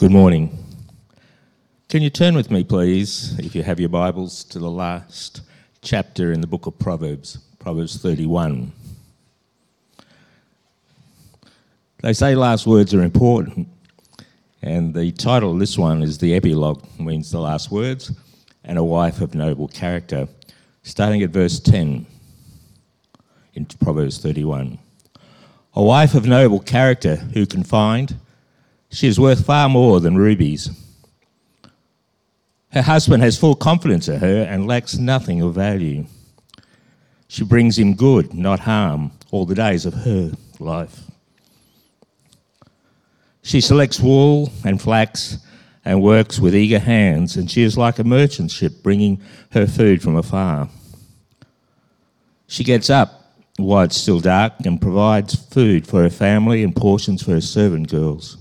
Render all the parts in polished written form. Good morning. Can you turn with me, please, if you have your Bibles, to the last chapter in the book of Proverbs, Proverbs 31. They say last words are important, and the title of this one is The Epilogue, means the last words, and a wife of noble character, starting at verse 10 in Proverbs 31. A wife of noble character who can find... She is worth far more than rubies. Her husband has full confidence in her and lacks nothing of value. She brings him good, not harm, all the days of her life. She selects wool and flax and works with eager hands, and she is like a merchant ship bringing her food from afar. She gets up while it's still dark and provides food for her family and portions for her servant girls.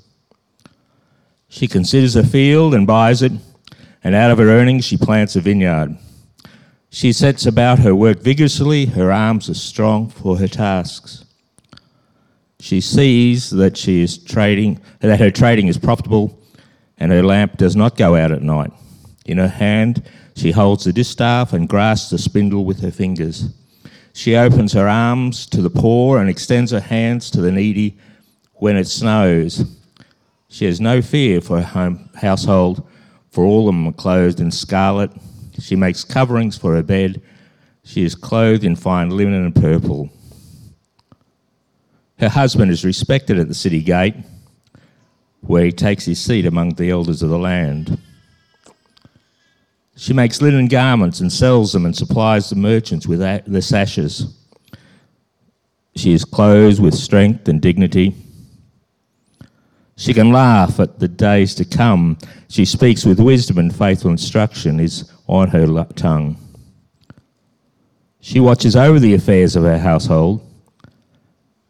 She considers a field and buys it, and out of her earnings she plants a vineyard. She sets about her work vigorously, her arms are strong for her tasks. She sees that her trading is profitable, and her lamp does not go out at night. In her hand she holds the distaff and grasps the spindle with her fingers. She opens her arms to the poor and extends her hands to the needy when it snows. She has no fear for her household, for all of them are clothed in scarlet. She makes coverings for her bed. She is clothed in fine linen and purple. Her husband is respected at the city gate, where he takes his seat among the elders of the land. She makes linen garments and sells them and supplies the merchants with the sashes. She is clothed with strength and dignity. She can laugh at the days to come. She speaks with wisdom, and faithful instruction is on her tongue. She watches over the affairs of her household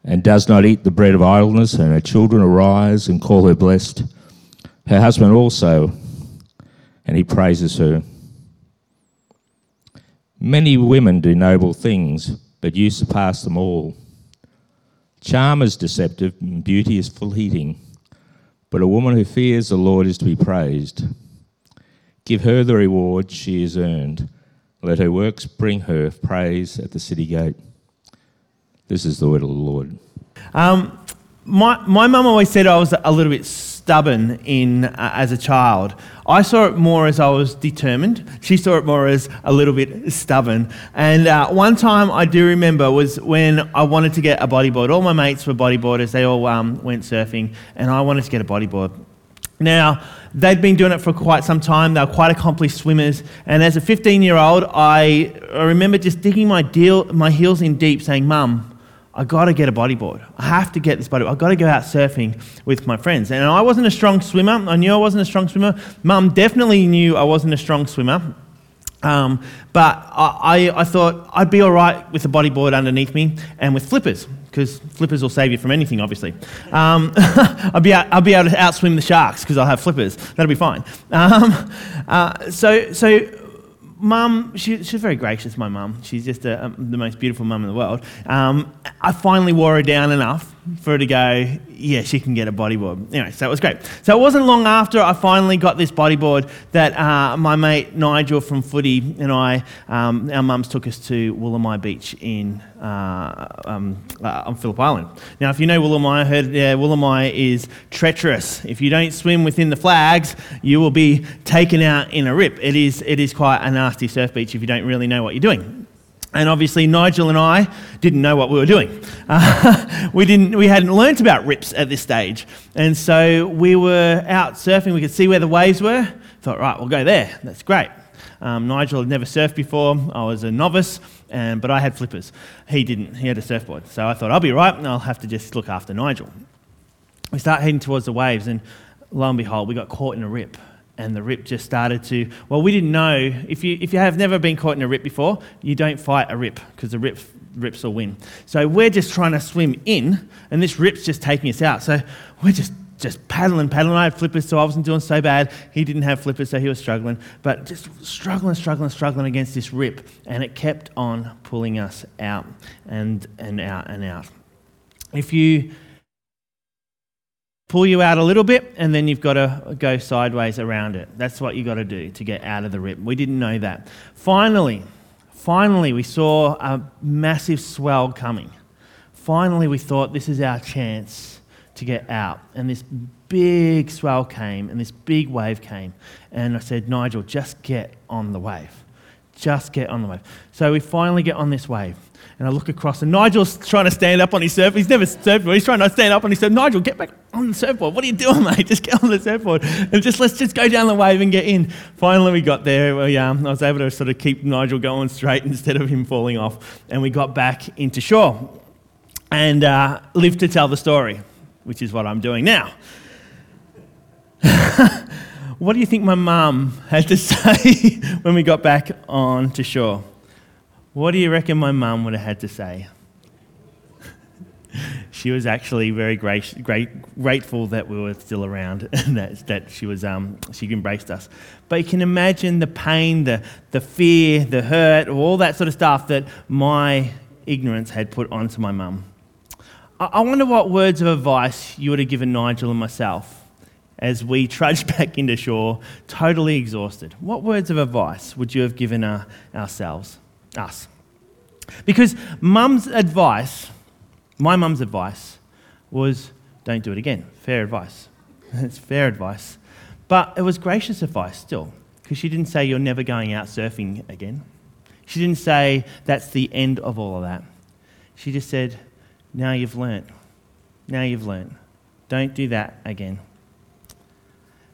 and does not eat the bread of idleness, and her children arise and call her blessed. Her husband also, and he praises her. Many women do noble things, but you surpass them all. Charm is deceptive, and beauty is fleeting. But a woman who fears the Lord is to be praised. Give her the reward she has earned. Let her works bring her praise at the city gate. This is the word of the Lord. My mum always said I was a little bit stubborn as a child. I saw it more as I was determined. She saw it more as a little bit stubborn. And one time I do remember was when I wanted to get a bodyboard. All my mates were bodyboarders. They all went surfing, and I wanted to get a bodyboard. Now, they'd been doing it for quite some time. They were quite accomplished swimmers. And as a 15-year-old, I remember just digging my heels in deep, saying, "Mum, I got to get a bodyboard. I have to get this bodyboard. I got to go out surfing with my friends." And I wasn't a strong swimmer. I knew I wasn't a strong swimmer. Mum definitely knew I wasn't a strong swimmer. But I thought I'd be all right with a bodyboard underneath me and with flippers, because flippers will save you from anything, obviously. I'll be able to outswim the sharks because I'll have flippers. That'll be fine. Mum, she's very gracious, my mum. She's just the most beautiful mum in the world. I finally wore her down enough for her to go, "Yeah, she can get a bodyboard." Anyway, so it was great. So it wasn't long after I finally got this bodyboard that my mate Nigel from footy and I, our mums took us to Woolamai Beach on Phillip Island. Now, if you know Woolamai, I heard Woolamai is treacherous. If you don't swim within the flags, you will be taken out in a rip. It is quite a nasty surf beach if you don't really know what you're doing. And obviously, Nigel and I didn't know what we were doing. We hadn't learnt about rips at this stage. And so we were out surfing. We could see where the waves were. Thought, right, we'll go there. That's great. Nigel had never surfed before. I was a novice, but I had flippers. He didn't. He had a surfboard. So I thought, I'll be right, and I'll have to just look after Nigel. We start heading towards the waves, and lo and behold, we got caught in a rip. And the rip just started to... Well, we didn't know. If you have never been caught in a rip before, you don't fight a rip because the rips will win. So we're just trying to swim in, and this rip's just taking us out. So we're just paddling. I had flippers, so I wasn't doing so bad. He didn't have flippers, so he was struggling. But just struggling against this rip. And it kept on pulling us out and out and out. If you... pull you out a little bit, and then you've got to go sideways around it. That's what you've got to do to get out of the rip. We didn't know that. Finally, we saw a massive swell coming. Finally, we thought this is our chance to get out. And this big swell came, and this big wave came. And I said, Nigel, just get on the wave. Just get on the wave. So we finally get on this wave. And I look across, and Nigel's trying to stand up on his surfboard. He's never surfed before. He's trying to stand up on his surfboard. Nigel, get back on the surfboard. What are you doing, mate? Just get on the surfboard. And let's go down the wave and get in. Finally, we got there. I was able to sort of keep Nigel going straight instead of him falling off. And we got back into shore and lived to tell the story, which is what I'm doing now. What do you think my mum had to say when we got back onto shore? What do you reckon my mum would have had to say? She was actually very grateful that we were still around and that she was she embraced us. But you can imagine the pain, the fear, the hurt, all that sort of stuff that my ignorance had put onto my mum. I wonder what words of advice you would have given Nigel and myself as we trudged back into shore, totally exhausted. What words of advice would you have given us? Because my mum's advice was, don't do it again. Fair advice. It's fair advice. But it was gracious advice still, because she didn't say you're never going out surfing again. She didn't say that's the end of all of that. She just said, now you've learnt. Now you've learnt. Don't do that again.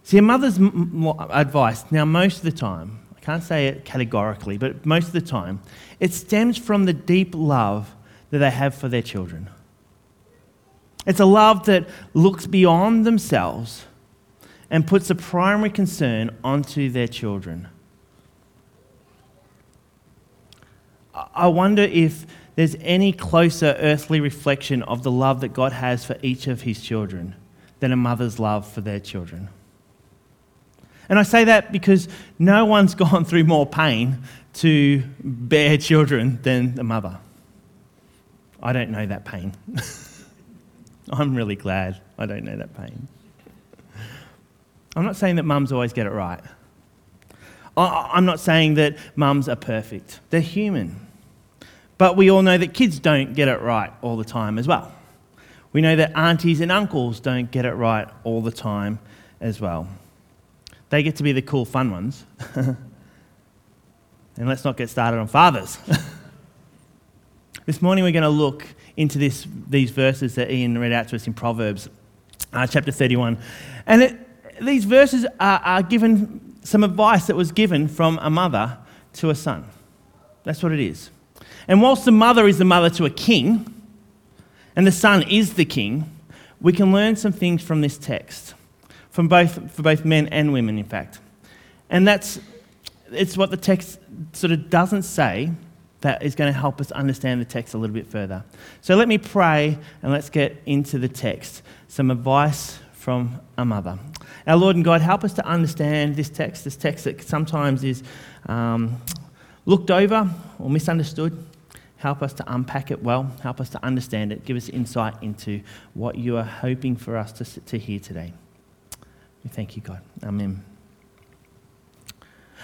See, a mother's advice, now most of the time, can't say it categorically, but most of the time, it stems from the deep love that they have for their children. It's a love that looks beyond themselves and puts a primary concern onto their children. I wonder if there's any closer earthly reflection of the love that God has for each of his children than a mother's love for their children. And I say that because no one's gone through more pain to bear children than the mother. I don't know that pain. I'm really glad I don't know that pain. I'm not saying that mums always get it right. I'm not saying that mums are perfect. They're human. But we all know that kids don't get it right all the time as well. We know that aunties and uncles don't get it right all the time as well. They get to be the cool, fun ones. And let's not get started on fathers. This morning we're going to look into these verses that Ian read out to us in Proverbs chapter 31. And these verses are given some advice that was given from a mother to a son. That's what it is. And whilst the mother is the mother to a king, and the son is the king, we can learn some things from this text. For both men and women, in fact. And it's what the text sort of doesn't say that is going to help us understand the text a little bit further. So let me pray and let's get into the text. Some advice from a mother. Our Lord and God, help us to understand this text that sometimes is looked over or misunderstood. Help us to unpack it well. Help us to understand it. Give us insight into what you are hoping for us to hear today. Thank you, God. Amen.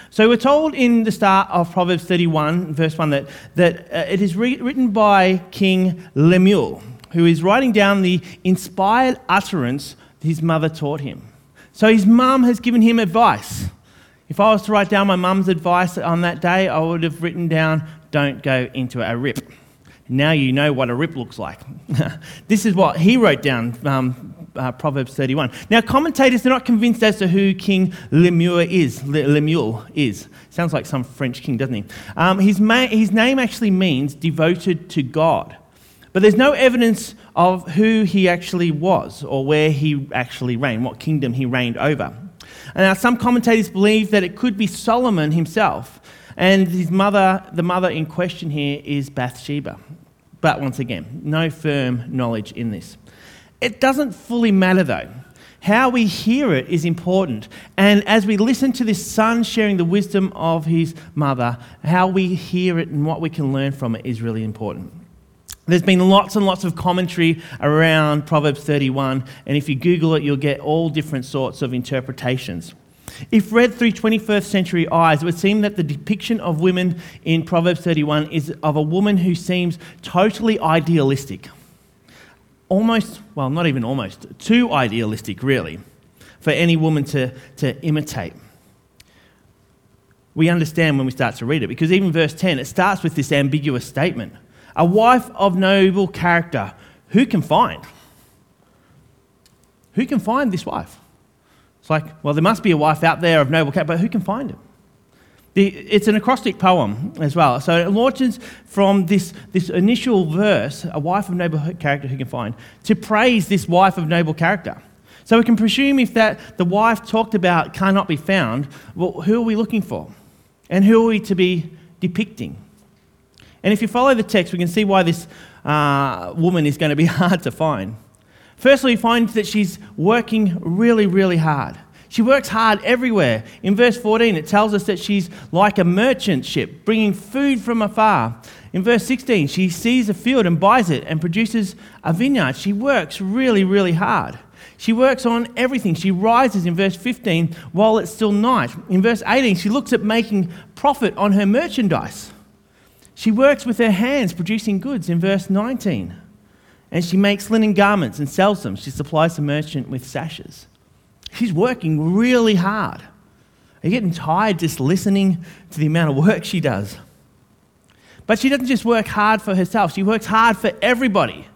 So we're told in the start of Proverbs 31, verse 1, that it is written by King Lemuel, who is writing down the inspired utterance his mother taught him. So his mum has given him advice. If I was to write down my mum's advice on that day, I would have written down, don't go into a rip. Now you know what a rip looks like. This is what he wrote down, Proverbs 31. Now, commentators are not convinced as to who King Lemuel is. Lemuel is. Sounds like some French king, doesn't he? His name actually means devoted to God. But there's no evidence of who he actually was or where he actually reigned, what kingdom he reigned over. And now, some commentators believe that it could be Solomon himself. And his mother, the mother in question here, is Bathsheba. But once again, no firm knowledge in this. It doesn't fully matter, though. How we hear it is important. And as we listen to this son sharing the wisdom of his mother, how we hear it and what we can learn from it is really important. There's been lots and lots of commentary around Proverbs 31, and if you Google it, you'll get all different sorts of interpretations. If read through 21st century eyes, it would seem that the depiction of women in Proverbs 31 is of a woman who seems totally idealistic. Almost, well, not even almost, too idealistic, really, for any woman to imitate. We understand when we start to read it, because even verse 10, it starts with this ambiguous statement. A wife of noble character, who can find? Who can find this wife? It's like, well, there must be a wife out there of noble character, but who can find it? It's an acrostic poem as well. So it launches from this initial verse, a wife of noble character, who can find, to praise this wife of noble character. So we can presume if that the wife talked about cannot be found, well, who are we looking for? And who are we to be depicting? And if you follow the text, we can see why this woman is going to be hard to find. Firstly, we find that she's working really, really hard. She works hard everywhere. In verse 14, it tells us that she's like a merchant ship, bringing food from afar. In verse 16, she sees a field and buys it and produces a vineyard. She works really, really hard. She works on everything. She rises in verse 15 while it's still night. In verse 18, she looks at making profit on her merchandise. She works with her hands, producing goods in verse 19. And she makes linen garments and sells them. She supplies the merchant with sashes. She's working really hard. Are you getting tired just listening to the amount of work she does? But she doesn't just work hard for herself. She works hard for everybody.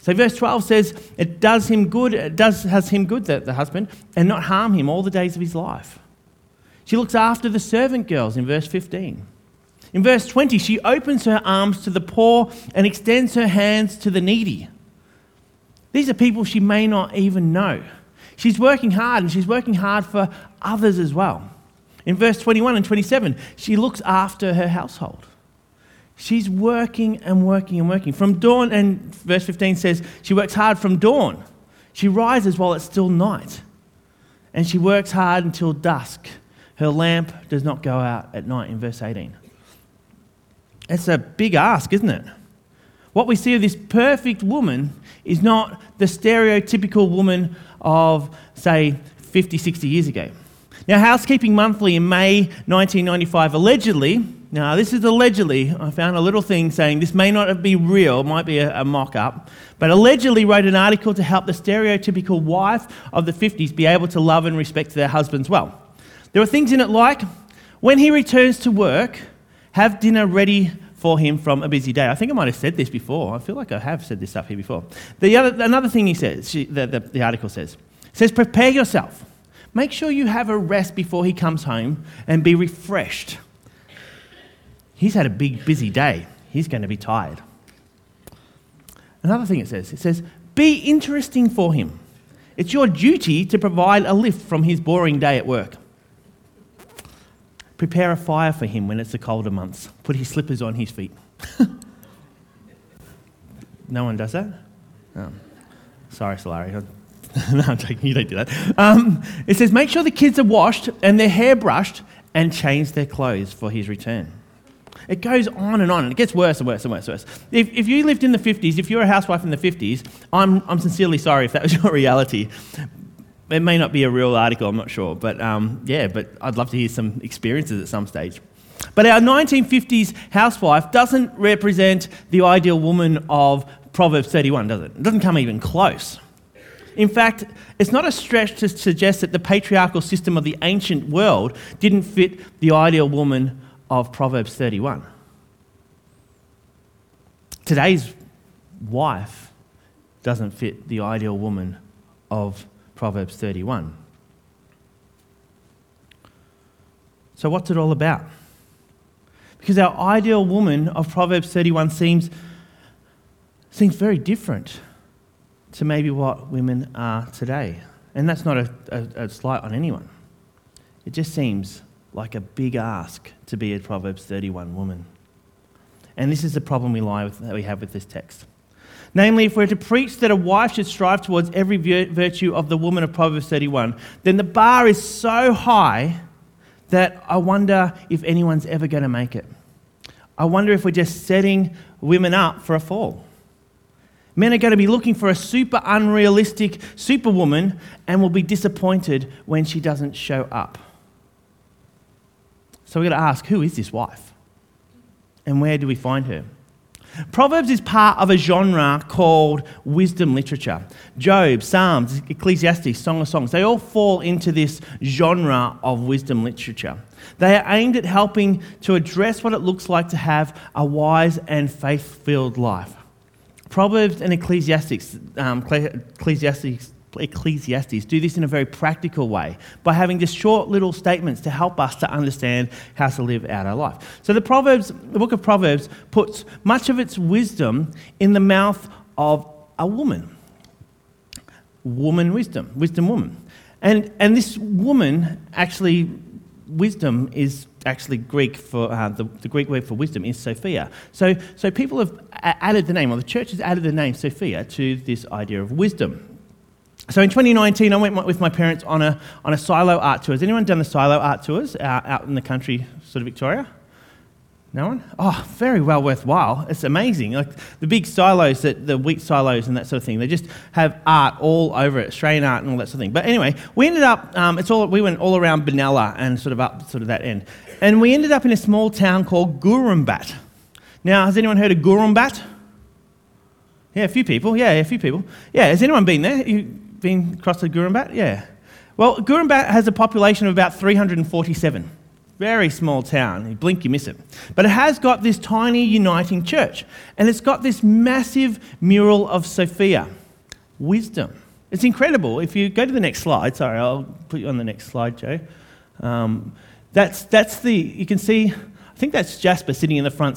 So verse 12 says, it does him good, the husband, and not harm him all the days of his life. She looks after the servant girls in verse 15. In verse 20, she opens her arms to the poor and extends her hands to the needy. These are people she may not even know. She's working hard, and she's working hard for others as well. In verse 21 and 27, she looks after her household. She's working and working and working. From dawn, and verse 15 says, she works hard from dawn. She rises while it's still night, and she works hard until dusk. Her lamp does not go out at night in verse 18. It's a big ask, isn't it? What we see of this perfect woman is not the stereotypical woman of, say, 50, 60 years ago. Now, Housekeeping Monthly in May 1995 allegedly, now this is allegedly, I found a little thing saying this may not be real, might be a mock-up, but allegedly wrote an article to help the stereotypical wife of the 50s be able to love and respect their husbands well. There were things in it like, when he returns to work, have dinner ready for him from a busy day. I think I might have said this before. I feel like I have said this stuff here before. Another thing he says, the article says, prepare yourself. Make sure you have a rest before he comes home and be refreshed. He's had a big, busy day. He's going to be tired. Another thing it says, be interesting for him. It's your duty to provide a lift from his boring day at work. Prepare a fire for him when it's the colder months. Put his slippers on his feet. No one does that? Sorry, Solari. No, I'm joking. You don't do that. It says, make sure the kids are washed and their hair brushed and change their clothes for his return. It goes on, and it gets worse and worse and worse and worse. If you lived in the 50s, if you're a housewife in the 50s, I'm sincerely sorry if that was your reality. It may not be a real article, I'm not sure. But but I'd love to hear some experiences at some stage. But our 1950s housewife doesn't represent the ideal woman of Proverbs 31, does it? It doesn't come even close. In fact, it's not a stretch to suggest that the patriarchal system of the ancient world didn't fit the ideal woman of Proverbs 31. Today's wife doesn't fit the ideal woman of Proverbs 31. So what's it all about? Because our ideal woman of Proverbs 31 seems very different to maybe what women are today. And that's not a slight on anyone. It just seems like a big ask to be a Proverbs 31 woman. And this is the problem we have with this text. Namely, if we're to preach that a wife should strive towards every virtue of the woman of Proverbs 31, then the bar is so high that I wonder if anyone's ever going to make it. I wonder if we're just setting women up for a fall. Men are going to be looking for a super unrealistic superwoman and will be disappointed when she doesn't show up. So we've got to ask, who is this wife? And where do we find her? Proverbs is part of a genre called wisdom literature. Job, Psalms, Ecclesiastes, Song of Songs, they all fall into this genre of wisdom literature. They are aimed at helping to address what it looks like to have a wise and faith-filled life. Proverbs and Ecclesiastes do this in a very practical way by having just short little statements to help us to understand how to live out our life. So the book of Proverbs puts much of its wisdom in the mouth of a woman. Wisdom woman. And this woman actually, wisdom is actually Greek for, the Greek word for wisdom is Sophia. So people have added the name, or the church has added the name Sophia to this idea of wisdom. So in 2019, I went with my parents on a silo art tour. Has anyone done the silo art tours out in the country, sort of Victoria? No one? Oh, very well worthwhile. It's amazing. Like the big silos, the wheat silos and that sort of thing, they just have art all over it, Australian art and all that sort of thing. But anyway, we ended up, we went all around Benalla and sort of up sort of that end. And we ended up in a small town called Gurumbat. Now, has anyone heard of Gurumbat? Yeah, a few people. Yeah, has anyone been there? Been across to Gurumbat? Yeah. Well, Gurumbat has a population of about 347. Very small town. You blink, you miss it. But it has got this tiny uniting church. And it's got this massive mural of Sophia. Wisdom. It's incredible. If you go to the next slide. Sorry, I'll put you on the next slide, Joe. You can see, I think that's Jasper sitting in the front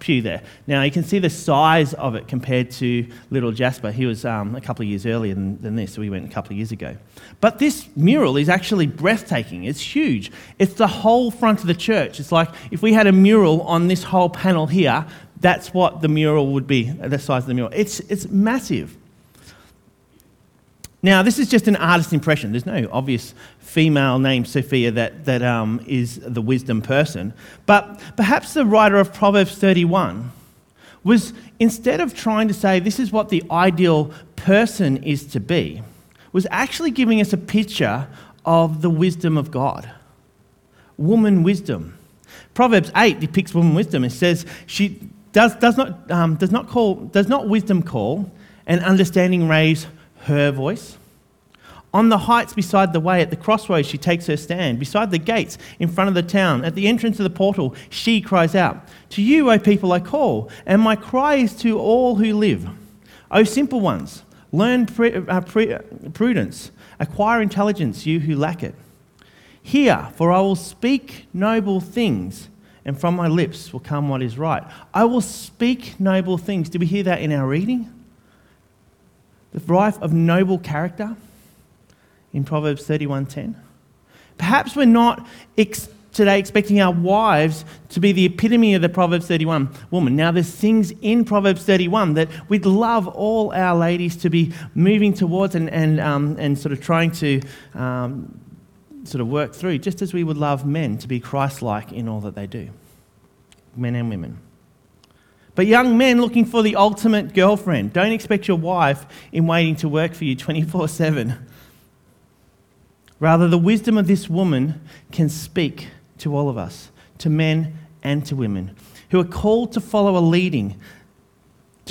pew there. Now, you can see the size of it compared to little Jasper. He was a couple of years earlier than this, so we went a couple of years ago. But this mural is actually breathtaking. It's huge. It's the whole front of the church. It's like if we had a mural on this whole panel here, that's what the mural would be, the size of the mural. It's massive. Now, this is just an artist's impression. There's no obvious female name, Sophia, that is the wisdom person. But perhaps the writer of Proverbs 31 was, instead of trying to say this is what the ideal person is to be, was actually giving us a picture of the wisdom of God. Woman wisdom. Proverbs 8 depicts woman wisdom. It says she does not wisdom call, and understanding raise her voice. On the heights beside the way, at the crossroads, she takes her stand. Beside the gates, in front of the town, at the entrance of the portal, she cries out, "To you, O people, I call, and my cry is to all who live. O simple ones, learn prudence, acquire intelligence, you who lack it. Hear, for I will speak noble things, and from my lips will come what is right." I will speak noble things. Did we hear that in our reading? The wife of noble character in Proverbs 31:10. Perhaps we're not today expecting our wives to be the epitome of the Proverbs 31 woman. Now, there's things in Proverbs 31 that we'd love all our ladies to be moving towards and sort of trying to sort of work through, just as we would love men to be Christ-like in all that they do, men and women. But young men looking for the ultimate girlfriend, don't expect your wife in waiting to work for you 24/7. Rather, the wisdom of this woman can speak to all of us, to men and to women, who are called to follow a leading,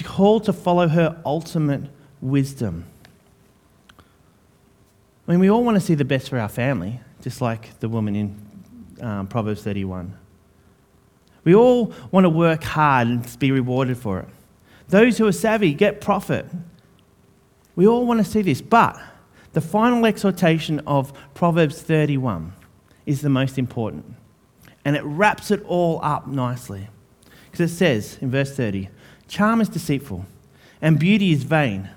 called to follow her ultimate wisdom. I mean, we all want to see the best for our family, just like the woman in Proverbs 31. We all want to work hard and be rewarded for it. Those who are savvy get profit. We all want to see this, but the final exhortation of Proverbs 31 is the most important. And it wraps it all up nicely. Because it says in verse 30, "Charm is deceitful and beauty is vain,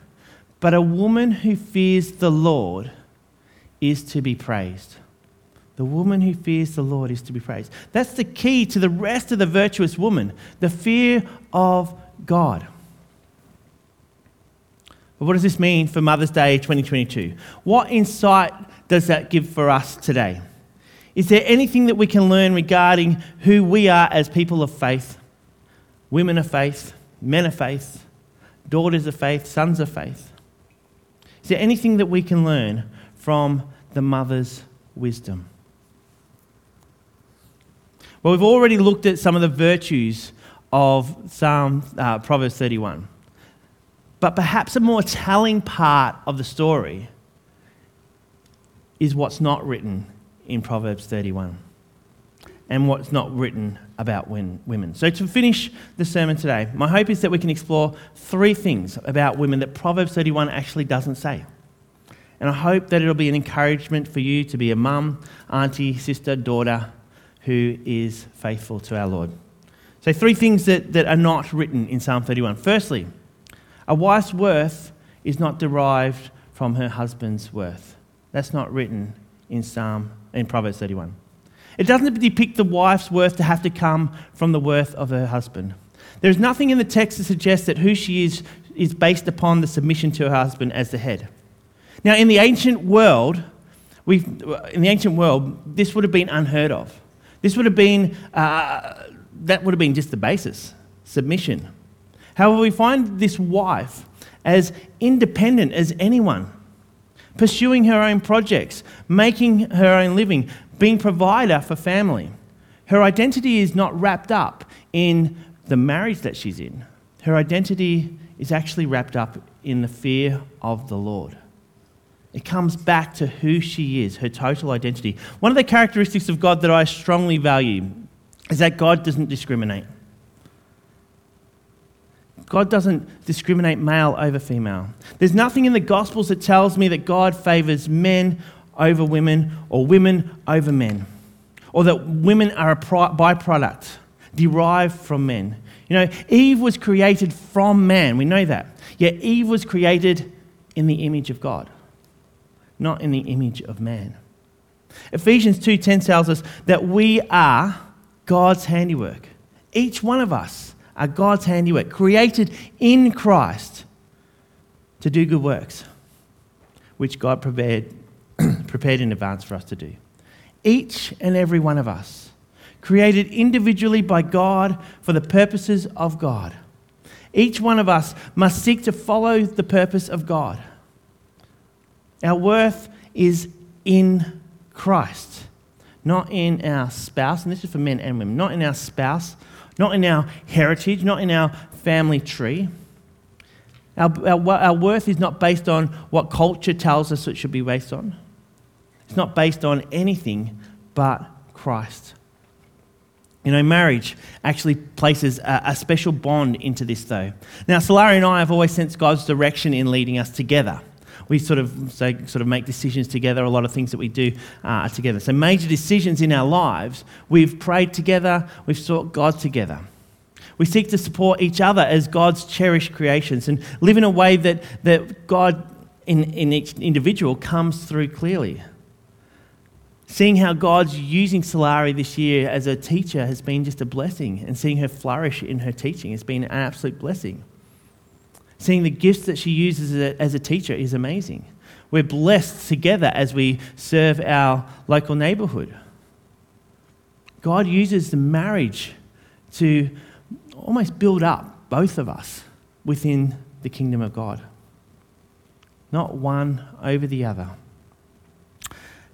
but a woman who fears the Lord is to be praised." The woman who fears the Lord is to be praised. That's the key to the rest of the virtuous woman, the fear of God. But what does this mean for Mother's Day 2022? What insight does that give for us today? Is there anything that we can learn regarding who we are as people of faith, women of faith, men of faith, daughters of faith, sons of faith? Is there anything that we can learn from the mother's wisdom? Well, we've already looked at some of the virtues of Proverbs 31. But perhaps a more telling part of the story is what's not written in Proverbs 31 and what's not written about women. So to finish the sermon today, my hope is that we can explore three things about women that Proverbs 31 actually doesn't say. And I hope that it'll be an encouragement for you to be a mum, auntie, sister, daughter who is faithful to our Lord. So three things that are not written in Psalm 31. Firstly, a wife's worth is not derived from her husband's worth. That's not written in Proverbs 31. It doesn't depict the wife's worth to have to come from the worth of her husband. There's nothing in the text to suggest that who she is based upon the submission to her husband as the head. Now, in the ancient world, this would have been unheard of. This would have been that would have been just the basis, submission. However, we find this wife as independent as anyone, pursuing her own projects, making her own living, being provider for family. Her identity is not wrapped up in the marriage that she's in. Her identity is actually wrapped up in the fear of the Lord. It comes back to who she is, her total identity. One of the characteristics of God that I strongly value is that God doesn't discriminate. God doesn't discriminate male over female. There's nothing in the Gospels that tells me that God favours men over women or women over men, or that women are a byproduct derived from men. You know, Eve was created from man, we know that. Yet Eve was created in the image of God, not in the image of man. Ephesians 2:10 tells us that we are God's handiwork. Each one of us are God's handiwork, created in Christ to do good works, which God prepared in advance for us to do. Each and every one of us, created individually by God for the purposes of God. Each one of us must seek to follow the purpose of God. Our worth is in Christ, not in our spouse, and this is for men and women, not in our spouse, not in our heritage, not in our family tree. Our worth is not based on what culture tells us it should be based on. It's not based on anything but Christ. You know, marriage actually places a special bond into this though. Now, Solari and I have always sensed God's direction in leading us together. We sort of make decisions together. A lot of things that we do are together. So major decisions in our lives, we've prayed together, we've sought God together. We seek to support each other as God's cherished creations and live in a way that God in each individual comes through clearly. Seeing how God's using Solari this year as a teacher has been just a blessing, and seeing her flourish in her teaching has been an absolute blessing. Seeing the gifts that she uses as a teacher is amazing. We're blessed together as we serve our local neighbourhood. God uses the marriage to almost build up both of us within the kingdom of God. Not one over the other.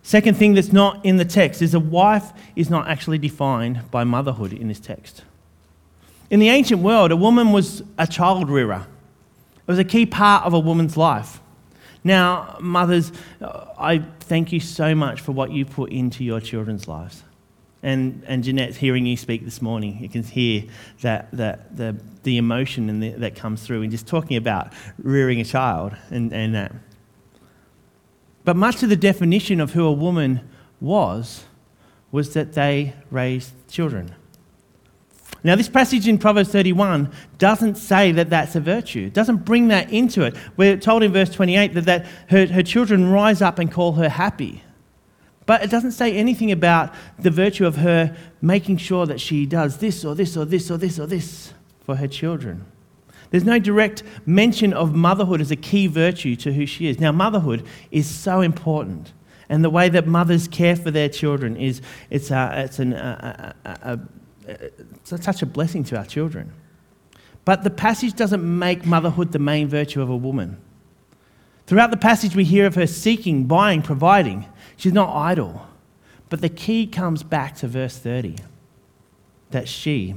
Second thing that's not in the text is a wife is not actually defined by motherhood in this text. In the ancient world, a woman was a child rearer. It was a key part of a woman's life. Now, mothers, I thank you so much for what you put into your children's lives. And Jeanette's hearing you speak this morning. You can hear that the emotion that comes through in just talking about rearing a child and that. But much of the definition of who a woman was that they raised children. Now, this passage in Proverbs 31 doesn't say that that's a virtue. It doesn't bring that into it. We're told in verse 28 that her children rise up and call her happy. But it doesn't say anything about the virtue of her making sure that she does this or this or this or this or this for her children. There's no direct mention of motherhood as a key virtue to who she is. Now, motherhood is so important. And the way that mothers care for their children is it's such a blessing to our children. But the passage doesn't make motherhood the main virtue of a woman. Throughout the passage, we hear of her seeking, buying, providing. She's not idle. But the key comes back to verse 30, that she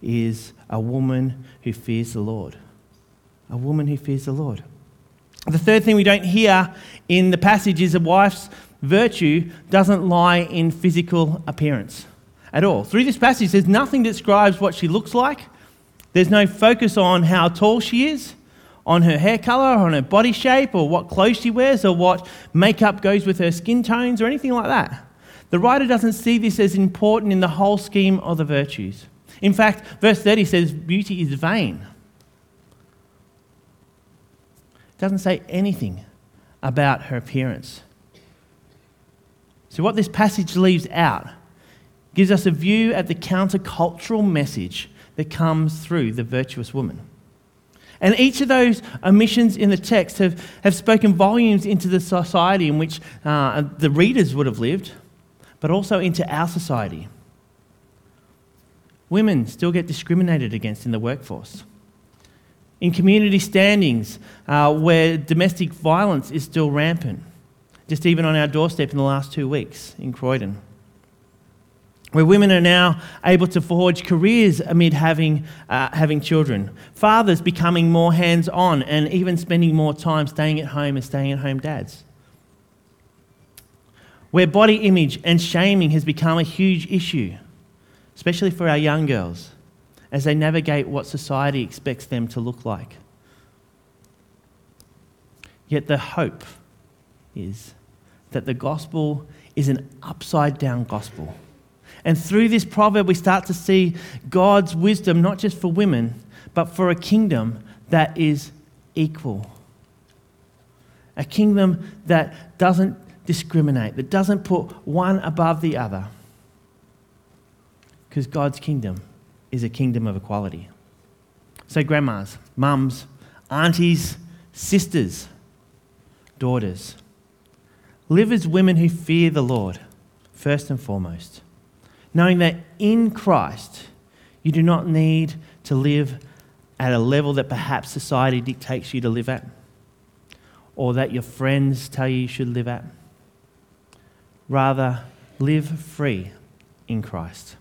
is a woman who fears the Lord. A woman who fears the Lord. The third thing we don't hear in the passage is a wife's virtue doesn't lie in physical appearance at all. Through this passage, there's nothing that describes what she looks like. There's no focus on how tall she is, on her hair colour, on her body shape, or what clothes she wears, or what makeup goes with her skin tones, or anything like that. The writer doesn't see this as important in the whole scheme of the virtues. In fact, verse 30 says, beauty is vain. It doesn't say anything about her appearance. So what this passage leaves out gives us a view at the countercultural message that comes through the virtuous woman. And each of those omissions in the text have spoken volumes into the society in which the readers would have lived, but also into our society. Women still get discriminated against in the workforce. In community standings, where domestic violence is still rampant, just even on our doorstep in the last 2 weeks in Croydon, where women are now able to forge careers amid having children, fathers becoming more hands-on and even spending more time staying at home as staying-at-home dads, where body image and shaming has become a huge issue, especially for our young girls, as they navigate what society expects them to look like. Yet the hope is that the gospel is an upside-down gospel. And through this proverb, we start to see God's wisdom, not just for women, but for a kingdom that is equal. A kingdom that doesn't discriminate, that doesn't put one above the other. Because God's kingdom is a kingdom of equality. So grandmas, mums, aunties, sisters, daughters, live as women who fear the Lord, first and foremost, knowing that in Christ you do not need to live at a level that perhaps society dictates you to live at, or that your friends tell you should live at. Rather, live free in Christ.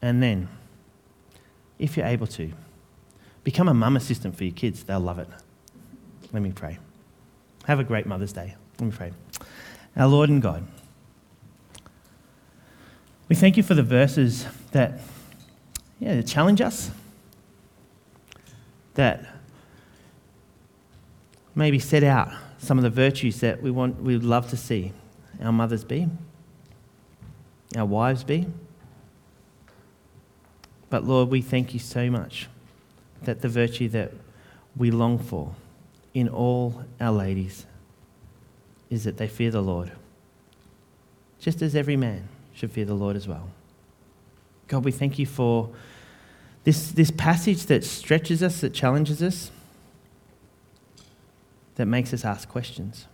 And then, if you're able to, become a mum assistant for your kids. They'll love it. Let me pray. Have a great Mother's Day. Let me pray. Our Lord and God, we thank you for the verses that, that challenge us, that maybe set out some of the virtues that we'd love to see our mothers be, our wives be. But Lord, we thank you so much that the virtue that we long for in all our ladies is that they fear the Lord, just as every man should fear the Lord as well. God, we thank you for this passage that stretches us, that challenges us, that makes us ask questions.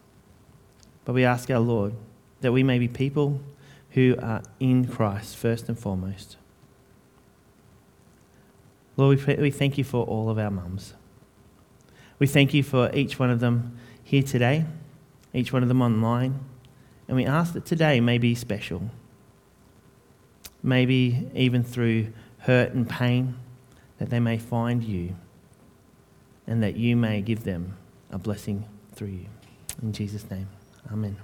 But we ask our Lord that we may be people who are in Christ first and foremost. Lord, we thank you for all of our mums. We thank you for each one of them here today, each one of them online, and we ask that today may be special. Maybe even through hurt and pain, that they may find you and that you may give them a blessing through you. In Jesus' name, amen.